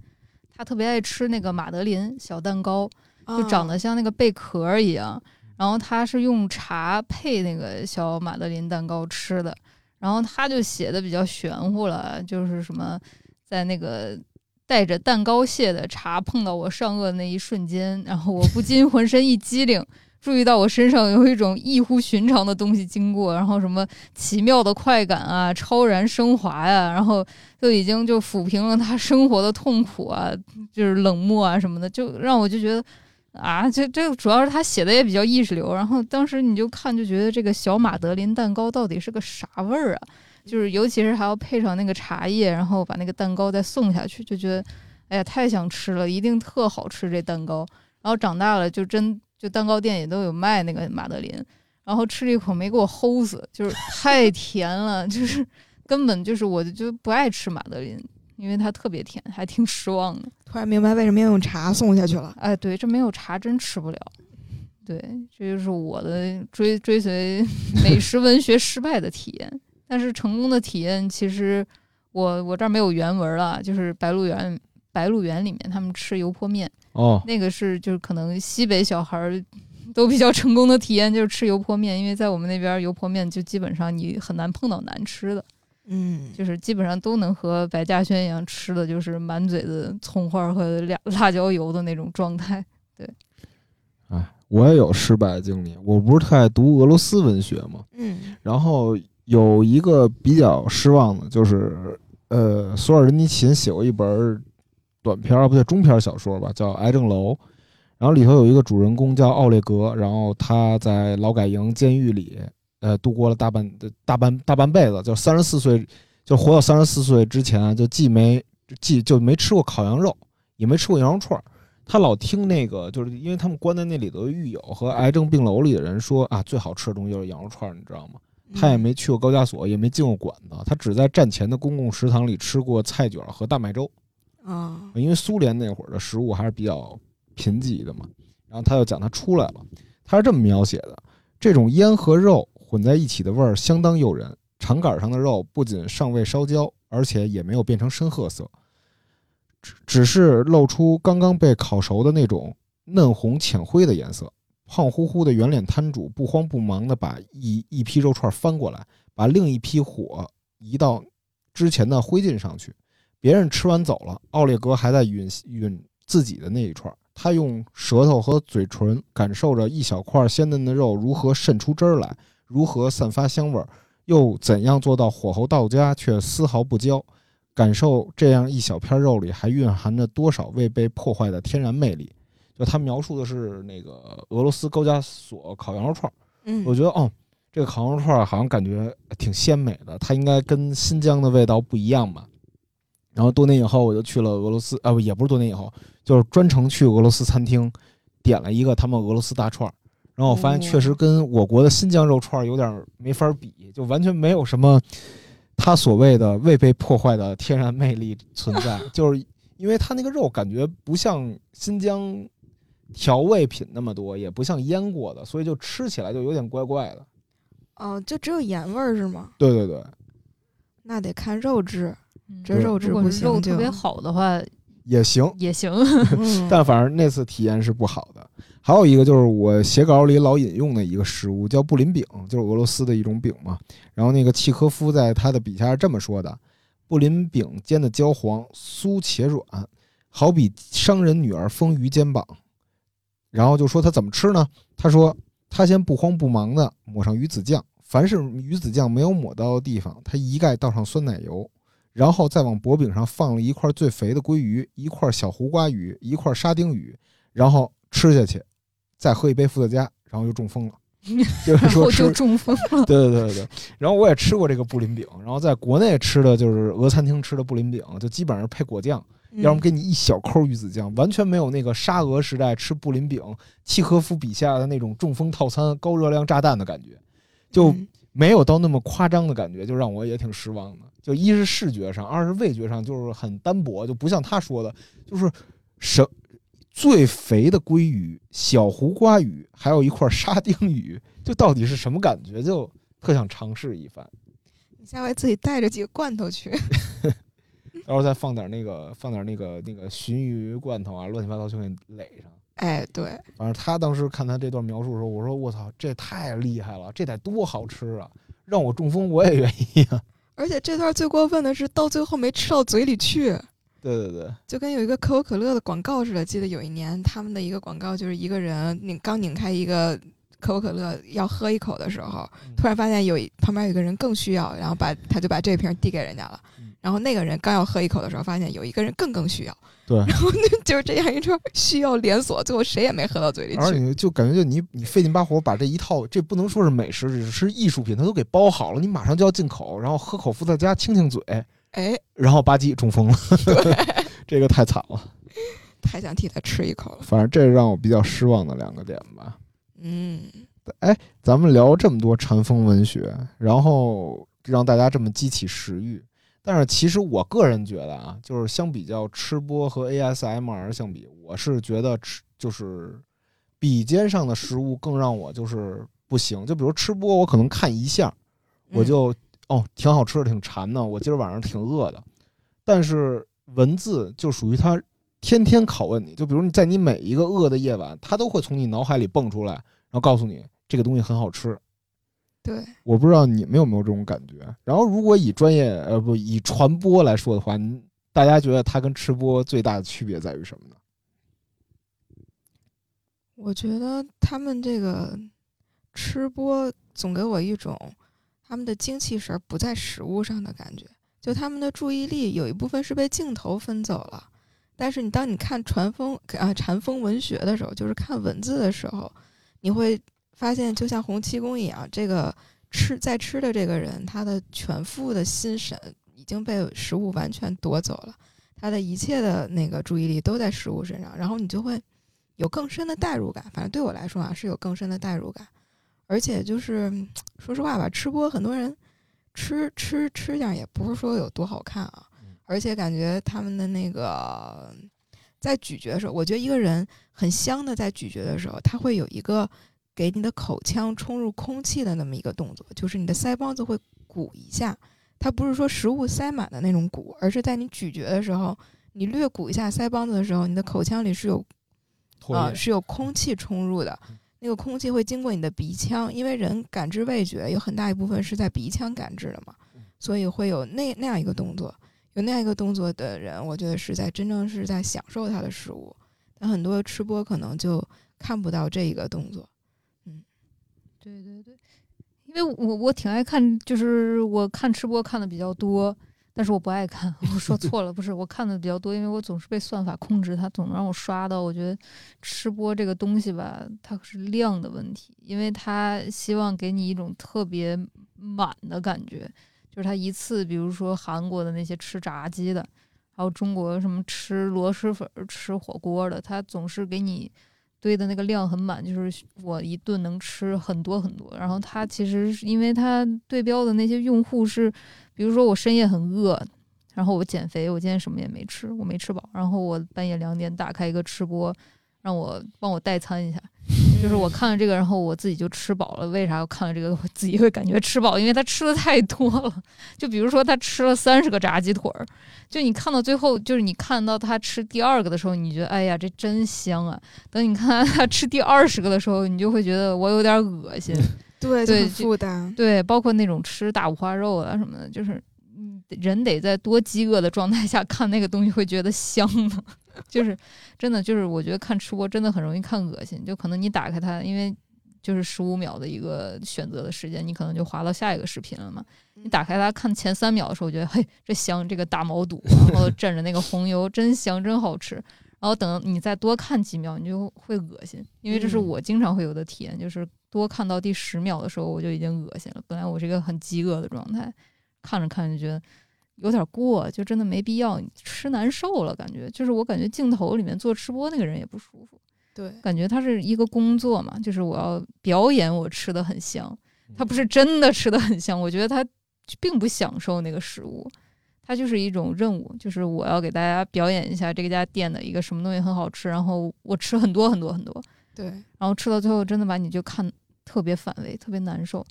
他特别爱吃那个马德琳小蛋糕，就长得像那个贝壳一样、哦、然后他是用茶配那个小马德琳蛋糕吃的。然后他就写的比较玄乎了，就是什么在那个带着蛋糕屑的茶碰到我上颚那一瞬间，然后我不禁浑身一激灵注意到我身上有一种异乎寻常的东西经过，然后什么奇妙的快感啊，超然升华呀、啊，然后就已经就抚平了他生活的痛苦啊，就是冷漠啊什么的，就让我就觉得啊，这这主要是他写的也比较意识流。然后当时你就看就觉得这个小马德琳蛋糕到底是个啥味儿啊？就是尤其是还要配上那个茶叶，然后把那个蛋糕再送下去，就觉得哎呀太想吃了，一定特好吃这蛋糕。然后长大了就真。就蛋糕店也都有卖那个马德琳，然后吃了一口没给我齁死，就是太甜了，就是根本就是我就不爱吃马德琳，因为它特别甜，还挺失望的。突然明白为什么要用茶送下去了。哎，对，这没有茶真吃不了。对，这就是我的追追随美食文学失败的体验，但是成功的体验其实我我这儿没有原文了，就是白鹿原。白鹿原里面他们吃油泼面，哦，那个是就是可能西北小孩都比较成功的体验，就是吃油泼面，因为在我们那边油泼面就基本上你很难碰到难吃的，嗯，就是基本上都能和白嘉轩一样吃的就是满嘴的葱花和辣椒油的那种状态。对，哎，我也有失败的经历，我不是太爱读俄罗斯文学嘛，嗯，然后有一个比较失望的就是呃，索尔仁尼琴写过一本。短篇不对，中篇小说吧，叫《癌症楼》，然后里头有一个主人公叫奥列格，然后他在劳改营监狱里，呃，度过了大半大半大半辈子，就三十四岁，就活到三十四岁之前，就既没既就没吃过烤羊肉，也没吃过羊肉串。他老听那个，就是因为他们关在那里的狱友和癌症病楼里的人说啊，最好吃的东西就是羊肉串，你知道吗？他也没去过高加索，也没进过馆子，他只在战前的公共食堂里吃过菜卷和大麦粥。啊，因为苏联那会儿的食物还是比较贫瘠的嘛，然后他就讲他出来了，他是这么描写的：这种烟和肉混在一起的味儿相当诱人，肠杆上的肉不仅尚未烧焦，而且也没有变成深褐色，只是露出刚刚被烤熟的那种嫩红浅灰的颜色。胖乎乎的圆脸摊主不慌不忙地把一一批肉串翻过来，把另一批火移到之前的灰烬上去。别人吃完走了，奥列格还在吮吮自己的那一串。他用舌头和嘴唇感受着一小块鲜嫩的肉如何渗出汁来，如何散发香味，又怎样做到火候到家却丝毫不焦，感受这样一小片肉里还蕴含着多少未被破坏的天然魅力。就他描述的是那个俄罗斯高加索烤羊肉串，嗯，我觉得哦，这个烤羊肉串好像感觉挺鲜美的，它应该跟新疆的味道不一样吧。然后多年以后我就去了俄罗斯，啊，也不是多年以后，就是专程去俄罗斯餐厅点了一个他们俄罗斯大串，然后我发现确实跟我国的新疆肉串有点没法比，就完全没有什么他所谓的未被破坏的天然魅力存在，就是因为他那个肉感觉不像新疆调味品那么多，也不像腌过的，所以就吃起来就有点怪怪的。哦，就只有盐味儿是吗？对对对，那得看肉质。这肉质不行，如果肉特别好的话，也行也行但反正那次体验是不好的。还有一个就是我写稿里老引用的一个食物叫布林饼，就是俄罗斯的一种饼嘛。然后那个契科夫在他的笔下是这么说的，布林饼煎的焦黄酥且软，好比商人女儿丰腴肩膀。然后就说他怎么吃呢，他说他先不慌不忙的抹上鱼子酱，凡是鱼子酱没有抹到的地方他一概倒上酸奶油，然后再往薄饼上放了一块最肥的鲑鱼，一块小胡瓜鱼，一块沙丁鱼，然后吃下去，再喝一杯伏特加，然后就中风了。就是说然后就中风了。对对对对。然后我也吃过这个布林饼，然后在国内吃的就是俄餐厅吃的布林饼，就基本上配果酱，要么给你一小抠鱼子酱，完全没有那个沙俄时代吃布林饼契诃夫笔下的那种中风套餐高热量炸弹的感觉，就没有到那么夸张的感觉，就让我也挺失望的。就一是视觉上，二是味觉上就是很单薄，就不像他说的，就是什最肥的鲑鱼、小胡瓜鱼，还有一块沙丁鱼，就到底是什么感觉？就特想尝试一番。你下回自己带着几个罐头去，到时候再放点那个，放点那个那个鲟鱼罐头啊，乱七八糟就给你垒上。哎，对。反正他当时看他这段描述的时候，我说我操，这太厉害了，这得多好吃啊！让我中风我也愿意啊。而且这段最过分的是到最后没吃到嘴里去。对对对，就跟有一个可口可乐的广告似的，记得有一年他们的一个广告就是一个人拧刚拧开一个可口可乐要喝一口的时候，突然发现有旁边有一个人更需要，然后把他就把这瓶递给人家了，然后那个人刚要喝一口的时候发现有一个人更更需要，对，然后就是这样一串需要连锁，最后谁也没喝到嘴里去。而你就感觉就你你费劲巴火把这一套，这不能说是美食，只是艺术品，它都给包好了，你马上就要进口，然后喝口伏特加清清嘴，哎，然后吧唧中风了，这个太惨了，太想替他吃一口了。反正这是让我比较失望的两个点吧。嗯，哎，咱们聊这么多禅风文学，然后让大家这么激起食欲，但是其实我个人觉得啊，就是相比较吃播和 A S M R 相比，我是觉得吃就是笔尖上的食物更让我就是不行。就比如吃播，我可能看一下，我就。嗯哦，挺好吃的，挺馋的，我今儿晚上挺饿的。但是文字就属于它天天拷问你，就比如你在你每一个饿的夜晚，它都会从你脑海里蹦出来，然后告诉你这个东西很好吃。对，我不知道你们有没有这种感觉。然后如果以专业呃不以传播来说的话，大家觉得它跟吃播最大的区别在于什么呢？我觉得他们这个吃播总给我一种。他们的精气神不在食物上的感觉，就他们的注意力有一部分是被镜头分走了，但是你当你看传风啊禅风文学的时候，就是看文字的时候，你会发现就像洪七公一样，这个吃在吃的这个人，他的全副的心神已经被食物完全夺走了，他的一切的那个注意力都在食物身上，然后你就会有更深的代入感。反正对我来说啊，是有更深的代入感。而且就是说实话吧，吃播很多人吃吃吃样也不是说有多好看啊，而且感觉他们的那个在咀嚼的时候，我觉得一个人很香的在咀嚼的时候，他会有一个给你的口腔冲入空气的那么一个动作，就是你的腮帮子会鼓一下，它不是说食物塞满的那种鼓，而是在你咀嚼的时候，你略鼓一下腮帮子的时候，你的口腔里是有啊、呃、是有空气冲入的。那个空气会经过你的鼻腔，因为人感知味觉有很大一部分是在鼻腔感知的嘛，所以会有那那样一个动作。有那样一个动作的人，我觉得是在真正是在享受他的食物，但很多吃播可能就看不到这一个动作。嗯，对对对，因为我我挺爱看，就是我看吃播看的比较多，但是我不爱看。我说错了，不是我看的比较多，因为我总是被算法控制，它总让我刷到。我觉得吃播这个东西吧，它是量的问题，因为它希望给你一种特别满的感觉，就是它一次，比如说韩国的那些吃炸鸡的，还有中国什么吃螺蛳粉、吃火锅的，它总是给你堆的那个量很满，就是我一顿能吃很多很多。然后它其实因为它对标的那些用户是。比如说我深夜很饿，然后我减肥，我今天什么也没吃，我没吃饱，然后我半夜两点打开一个吃播，让我帮我代餐一下，就是我看了这个，然后我自己就吃饱了。为啥我看了这个，我自己会感觉吃饱？因为他吃的太多了。就比如说他吃了三十个炸鸡腿儿，就你看到最后，就是你看到他吃第二个的时候，你觉得哎呀这真香啊。等你看他吃第二十个的时候，你就会觉得我有点恶心。对，对，负担。对，包括那种吃大五花肉啊什么的，就是人得在多饥饿的状态下看那个东西会觉得香吗？就是真的，就是我觉得看吃播真的很容易看恶心，就可能你打开它，因为就是十五秒的一个选择的时间，你可能就滑到下一个视频了嘛。你打开它看前三秒的时候，觉得嘿这香，这个大毛肚，然后蘸着那个红油，真香，真好吃。然后等你再多看几秒，你就会恶心，因为这是我经常会有的体验，就是多看到第十秒的时候，我就已经恶心了。本来我是一个很饥饿的状态。看着看着就觉得有点过，就真的没必要，你吃难受了感觉。就是我感觉镜头里面做吃播那个人也不舒服，对，感觉他是一个工作嘛，就是我要表演我吃的很香，他不是真的吃的很香。我觉得他并不享受那个食物，他就是一种任务，就是我要给大家表演一下这家店的一个什么东西很好吃，然后我吃很多很多很多，对，然后吃到最后真的把你就看特别反胃，特别难受。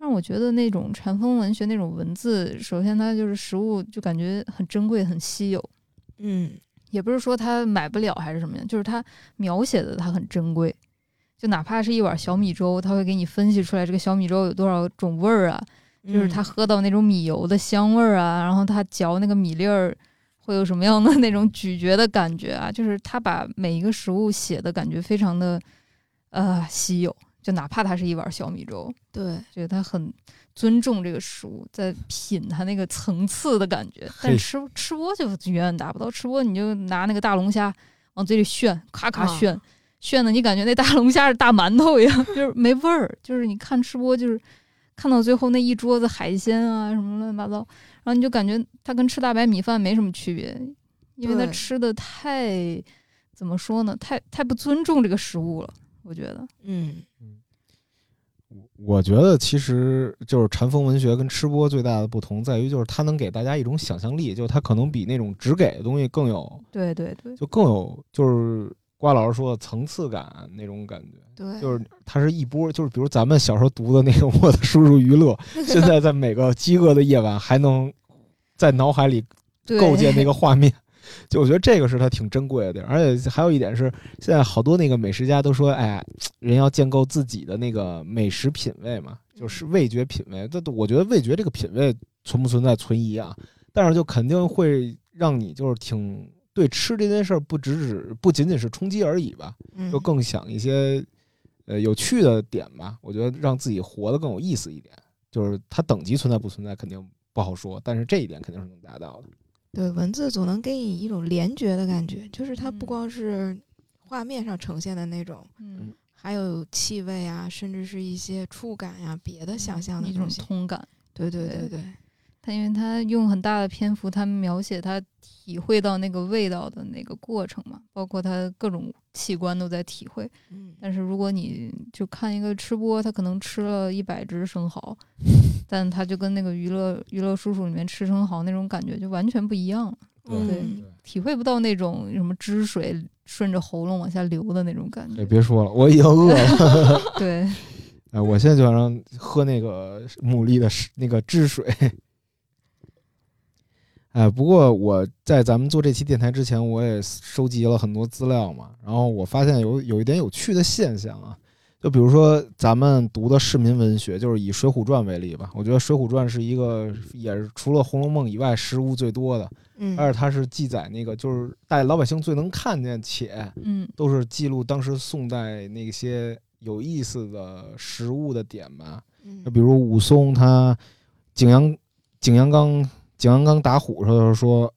但我觉得那种禅风文学那种文字，首先它就是食物就感觉很珍贵很稀有，嗯，也不是说它买不了还是什么样，就是它描写的它很珍贵，就哪怕是一碗小米粥，它会给你分析出来这个小米粥有多少种味儿啊，就是它喝到那种米油的香味儿啊，然后它嚼那个米粒儿会有什么样的那种咀嚼的感觉啊，就是它把每一个食物写的感觉非常的呃稀有。就哪怕它是一碗小米粥，对，觉得它很尊重这个食物，在品它那个层次的感觉。但吃吃播就远远达不到，吃播你就拿那个大龙虾往嘴里炫，咔咔炫、啊、炫的你感觉那大龙虾是大馒头一样，就是没味儿。就是你看吃播，就是看到最后那一桌子海鲜啊什么乱七八糟，然后你就感觉它跟吃大白米饭没什么区别，因为它吃的太怎么说呢，太太不尊重这个食物了。我觉得，嗯嗯，我觉得其实就是禅风文学跟吃播最大的不同在于，就是它能给大家一种想象力，就是它可能比那种只给的东西更有，对对对，就更有，就是瓜老师说的层次感那种感觉，对，就是它是一波，就是比如咱们小时候读的那种《我的叔叔于勒》，现在在每个饥饿的夜晚还能在脑海里构建那个画面。就我觉得这个是它挺珍贵的点，而且还有一点是，现在好多那个美食家都说，哎，人要建构自己的那个美食品味嘛，就是味觉品味。但我觉得味觉这个品味存不存在存疑啊，但是就肯定会让你就是挺对吃这件事儿不只只不仅仅是冲击而已吧，就更想一些呃有趣的点吧。我觉得让自己活得更有意思一点，就是它等级存在不存在肯定不好说，但是这一点肯定是能达到的。对，文字总能给你一种联觉的感觉，就是它不光是画面上呈现的那种，嗯，还有气味啊，甚至是一些触感呀、啊、别的想象的、嗯、一种通感。对对对对，它因为它用很大的篇幅，它描写它体会到那个味道的那个过程嘛，包括它各种器官都在体会。嗯，但是如果你就看一个吃播，他可能吃了一百只生蚝，但他就跟那个娱乐娱乐叔叔里面吃生蚝那种感觉就完全不一样了。对，嗯、体会不到那种什么汁水顺着喉咙往下流的那种感觉。别说了，我已经饿了。对，哎，我现在就想让喝那个牡蛎的那个汁水。哎，不过我在咱们做这期电台之前，我也收集了很多资料嘛，然后我发现有有一点有趣的现象啊，就比如说咱们读的市民文学，就是以《水浒传》为例吧，我觉得《水浒传》是一个也是除了《红楼梦》以外失误最多的，嗯，而且它是记载那个就是带老百姓最能看见且，嗯，都是记录当时宋代那些有意思的食物的点吧，就比如武松他景阳景阳冈。景阳冈打虎的时候说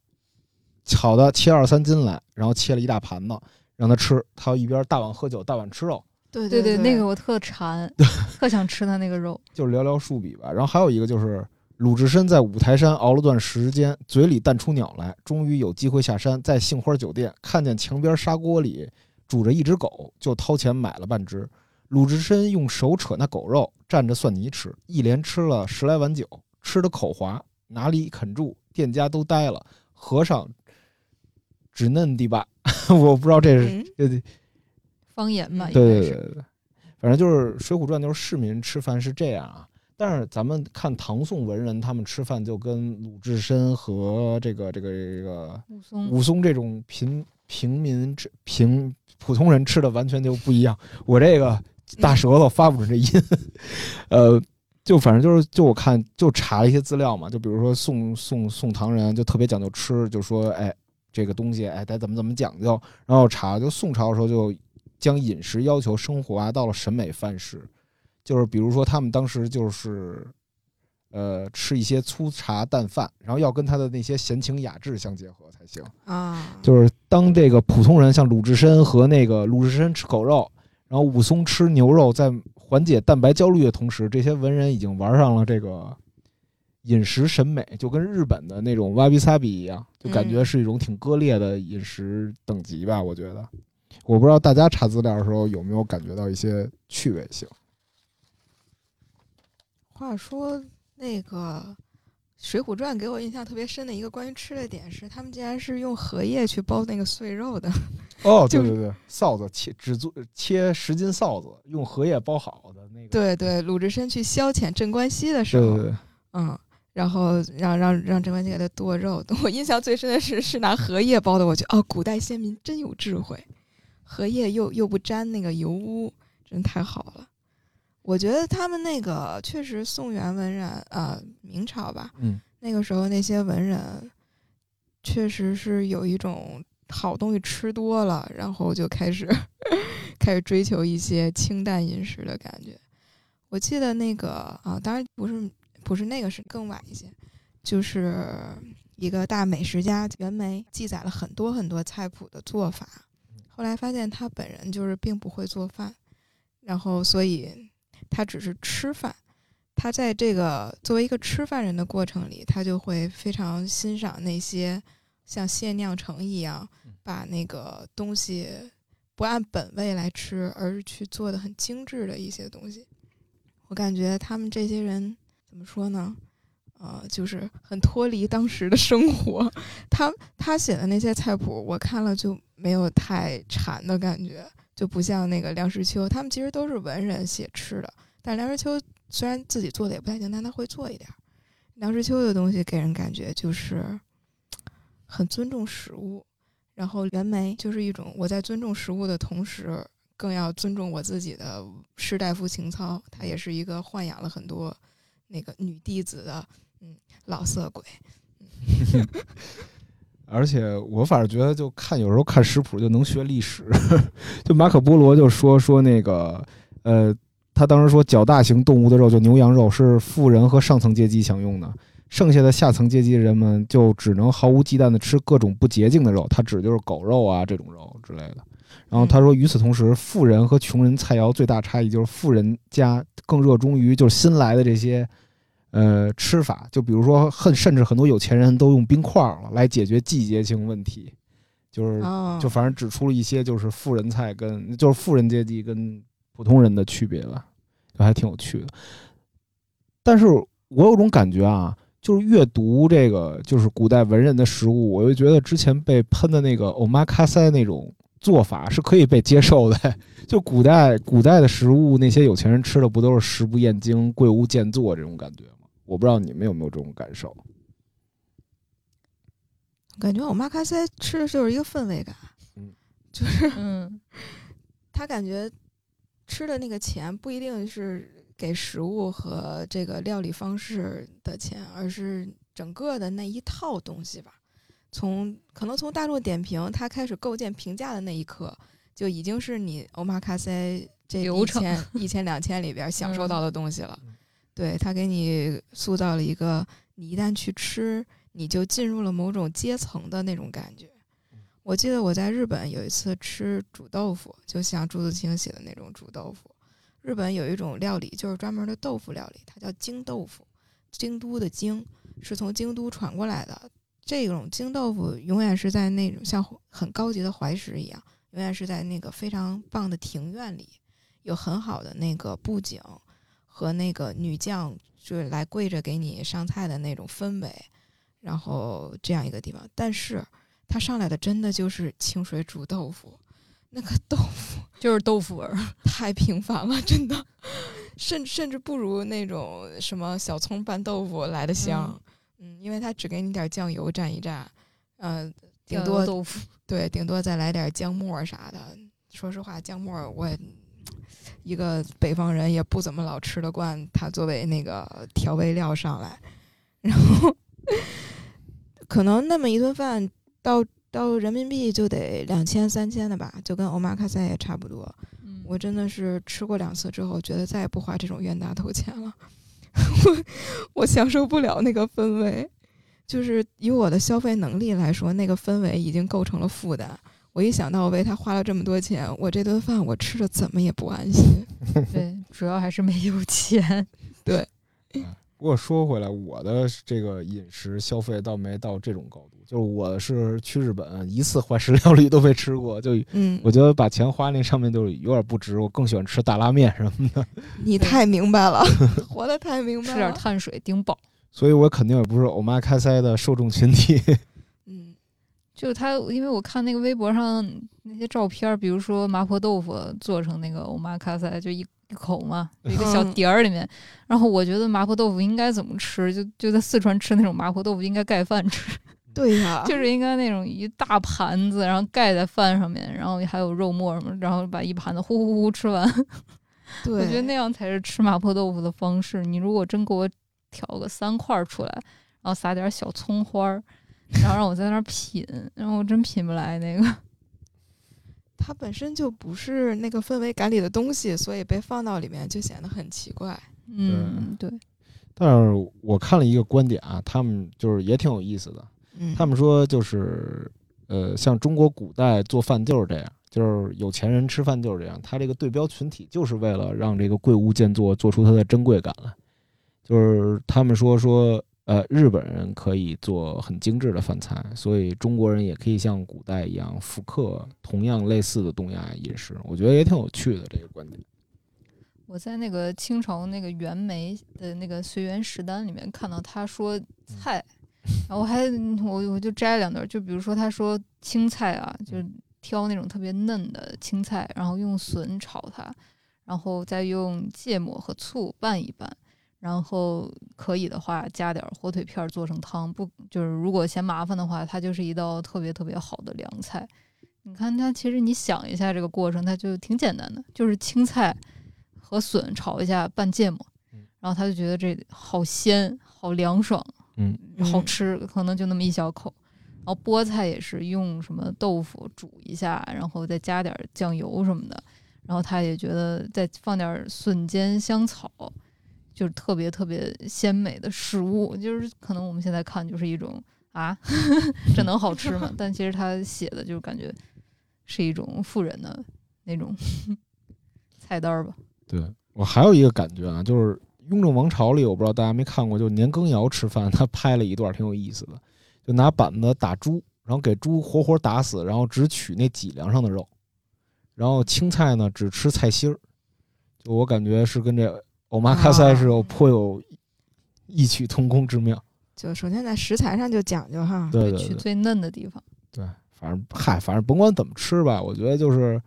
好的切二三斤来，然后切了一大盘子让他吃，他一边大碗喝酒大碗吃肉。对对 对, 对, 对那个我特馋特想吃他那个肉，就是寥寥数笔吧。然后还有一个就是鲁智深在五台山熬了段时间，嘴里淡出鸟来，终于有机会下山，在杏花酒店看见墙边砂锅里煮着一只狗，就掏钱买了半只，鲁智深用手扯那狗肉蘸着蒜泥吃，一连吃了十来碗酒，吃的口滑，哪里肯住，店家都呆了，和尚只嫩地吧。我不知道这是、嗯、这方言吧，对对对对。反正就是《水浒传》就是市民吃饭是这样啊，但是咱们看唐宋文人他们吃饭就跟鲁智深和这个这个这个武松武松这种平平民吃平普通人吃的完全就不一样。我这个大舌头发不准这音，嗯、呃。就反正就是就我看就查了一些资料嘛，就比如说宋宋宋唐人就特别讲究吃，就说哎这个东西哎得怎么怎么讲究，然后查就宋朝的时候就将饮食要求升华到了审美范式，就是比如说他们当时就是呃吃一些粗茶淡饭，然后要跟他的那些闲情雅致相结合才行啊。就是当这个普通人像鲁智深和那个鲁智深吃狗肉，然后武松吃牛肉，在缓解蛋白焦虑的同时，这些文人已经玩上了这个饮食审美，就跟日本的那种 wabi sabi 一样，就感觉是一种挺割裂的饮食等级吧。我觉得，我不知道大家查资料的时候有没有感觉到一些趣味性。话说，那个《水浒传》给我印象特别深的一个关于吃的点是，他们竟然是用荷叶去包那个碎肉的。哦，对对对，臊子切只做切十斤臊子，用荷叶包好的那个。对对，鲁智深去消遣镇关西的时候，对对对嗯，然后让让让镇关西给他剁肉。我印象最深的是是拿荷叶包的，我觉得哦，古代先民真有智慧，荷叶又又不沾那个油污，真太好了。我觉得他们那个确实宋元文人啊、呃，明朝吧，嗯，那个时候那些文人确实是有一种。好东西吃多了，然后就开始开始追求一些清淡饮食的感觉。我记得那个啊，当然不是不是那个是更晚一些，就是一个大美食家袁枚记载了很多很多菜谱的做法。后来发现他本人就是并不会做饭，然后所以他只是吃饭。他在这个作为一个吃饭人的过程里，他就会非常欣赏那些。像谢酿成一样把那个东西不按本位来吃，而是去做的很精致的一些东西。我感觉他们这些人怎么说呢呃，就是很脱离当时的生活。他他写的那些菜谱我看了就没有太馋的感觉，就不像那个梁实秋，他们其实都是文人写吃的，但梁实秋虽然自己做的也不太行，但他会做一点。梁实秋的东西给人感觉就是很尊重食物，然后袁枚就是一种我在尊重食物的同时更要尊重我自己的士大夫情操。他也是一个豢养了很多那个女弟子的嗯老色鬼、嗯、而且我反而觉得就看有时候看食谱就能学历史就马可波罗就说说那个呃他当时说较大型动物的肉就牛羊肉是富人和上层阶级享用的，剩下的下层阶级人们就只能毫无忌惮地吃各种不洁净的肉，他指就是狗肉啊这种肉之类的。然后他说，与此同时，富人和穷人菜肴最大差异就是富人家更热衷于就是新来的这些呃吃法，就比如说很甚至很多有钱人都用冰块来解决季节性问题，就是就反正指出了一些就是富人菜跟就是富人阶级跟普通人的区别吧，就还挺有趣的。但是我有种感觉啊。就是阅读这个就是古代文人的食物，我就觉得之前被喷的那个 omakase 那种做法是可以被接受的。就古代古代的食物，那些有钱人吃的不都是食不厌精贵无贱作这种感觉吗？我不知道你们有没有这种感受。感觉 omakase 吃的就是一个氛围感，嗯，就是嗯，他感觉吃的那个钱不一定是给食物和这个料理方式的钱，而是整个的那一套东西吧。从可能从大众点评它开始构建评价的那一刻，就已经是你欧玛卡塞这一千一千两千里边享受到的东西了、嗯、对，它给你塑造了一个你一旦去吃你就进入了某种阶层的那种感觉。我记得我在日本有一次吃煮豆腐，就像朱自清写的那种煮豆腐。日本有一种料理就是专门的豆腐料理，它叫京豆腐，京都的京是从京都传过来的。这种京豆腐永远是在那种像很高级的怀石一样，永远是在那个非常棒的庭院里，有很好的那个布景和那个女将就是来跪着给你上菜的那种氛围，然后这样一个地方。但是它上来的真的就是清水煮豆腐，那个豆腐就是豆腐味儿，太平凡了，真的，甚甚至不如那种什么小葱拌豆腐来的香。嗯，因为它只给你点酱油蘸一蘸，呃，顶多豆腐，对，顶多再来点姜末啥的。说实话，姜末我也一个北方人也不怎么老吃得惯，它作为那个调味料上来，然后可能那么一顿饭到。到人民币就得两千三千的吧，就跟欧玛卡塞也差不多、嗯、我真的是吃过两次之后觉得再也不花这种冤大头钱了我, 我享受不了那个氛围，就是以我的消费能力来说，那个氛围已经构成了负担，我一想到我为他花了这么多钱，我这顿饭我吃的怎么也不安心对，主要还是没有钱对、啊、不过说回来，我的这个饮食消费倒没到这种高度，就是我是去日本一次怀石料理都没吃过，就我觉得把钱花那上面就有点不值，我更喜欢吃大拉面什么的。你太明白了活得太明白了，吃点碳水顶饱。所以我肯定也不是欧玛开塞的受众群体。嗯，就他因为我看那个微博上那些照片，比如说麻婆豆腐做成那个欧玛开塞就一一口嘛，一个小碟儿里面、嗯、然后我觉得麻婆豆腐应该怎么吃，就就在四川吃那种麻婆豆腐应该盖饭吃，对呀、啊，就是应该那种一大盘子，然后盖在饭上面，然后还有肉末什么，然后把一盘子呼呼呼吃完。对，我觉得那样才是吃麻婆豆腐的方式。你如果真给我挑个三块出来，然后撒点小葱花，然后让我在那儿品，然后我真品不来那个。它本身就不是那个氛围感里的东西，所以被放到里面就显得很奇怪。嗯，对。但是我看了一个观点啊，他们就是也挺有意思的。他们说就是呃像中国古代做饭就是这样，就是有钱人吃饭就是这样，他这个对标群体就是为了让这个贵屋建瓴做出它的珍贵感来。就是他们说说呃日本人可以做很精致的饭菜，所以中国人也可以像古代一样复刻同样类似的东亚饮食，我觉得也挺有趣的这个观点。我在那个清朝那个袁枚的那个随园食单里面看到他说菜、嗯然后我还我我就摘两段，就比如说他说青菜啊，就是挑那种特别嫩的青菜，然后用笋炒它，然后再用芥末和醋拌一拌，然后可以的话加点火腿片做成汤，不就是如果嫌麻烦的话，它就是一道特别特别好的凉菜。你看它其实你想一下这个过程，它就挺简单的，就是青菜和笋炒一下拌芥末，然后他就觉得这好鲜好凉爽。嗯，好吃，可能就那么一小口。然后菠菜也是用什么豆腐煮一下，然后再加点酱油什么的，然后他也觉得再放点笋尖香草，就是特别特别鲜美的食物。就是可能我们现在看就是一种啊这能好吃吗？但其实他写的就感觉是一种富人的那种菜单吧。对，我还有一个感觉啊，就是雍正王朝里，我不知道大家没看过，就年羹尧吃饭，他拍了一段挺有意思的，就拿板子打猪，然后给猪活活打死，然后只取那脊梁上的肉，然后青菜呢只吃菜心儿，就我感觉是跟这欧玛卡塞是有颇有异曲同工之妙。就首先在食材上就讲究哈，对，取最嫩的地方。对，反正嗨，反正甭管怎么吃吧，我觉得就是。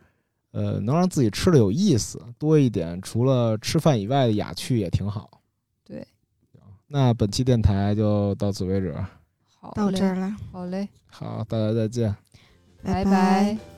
呃，能让自己吃的有意思多一点，除了吃饭以外的雅趣也挺好。对，那本期电台就到此为止，好到这儿了，好嘞，好，大家再见，拜拜。拜拜。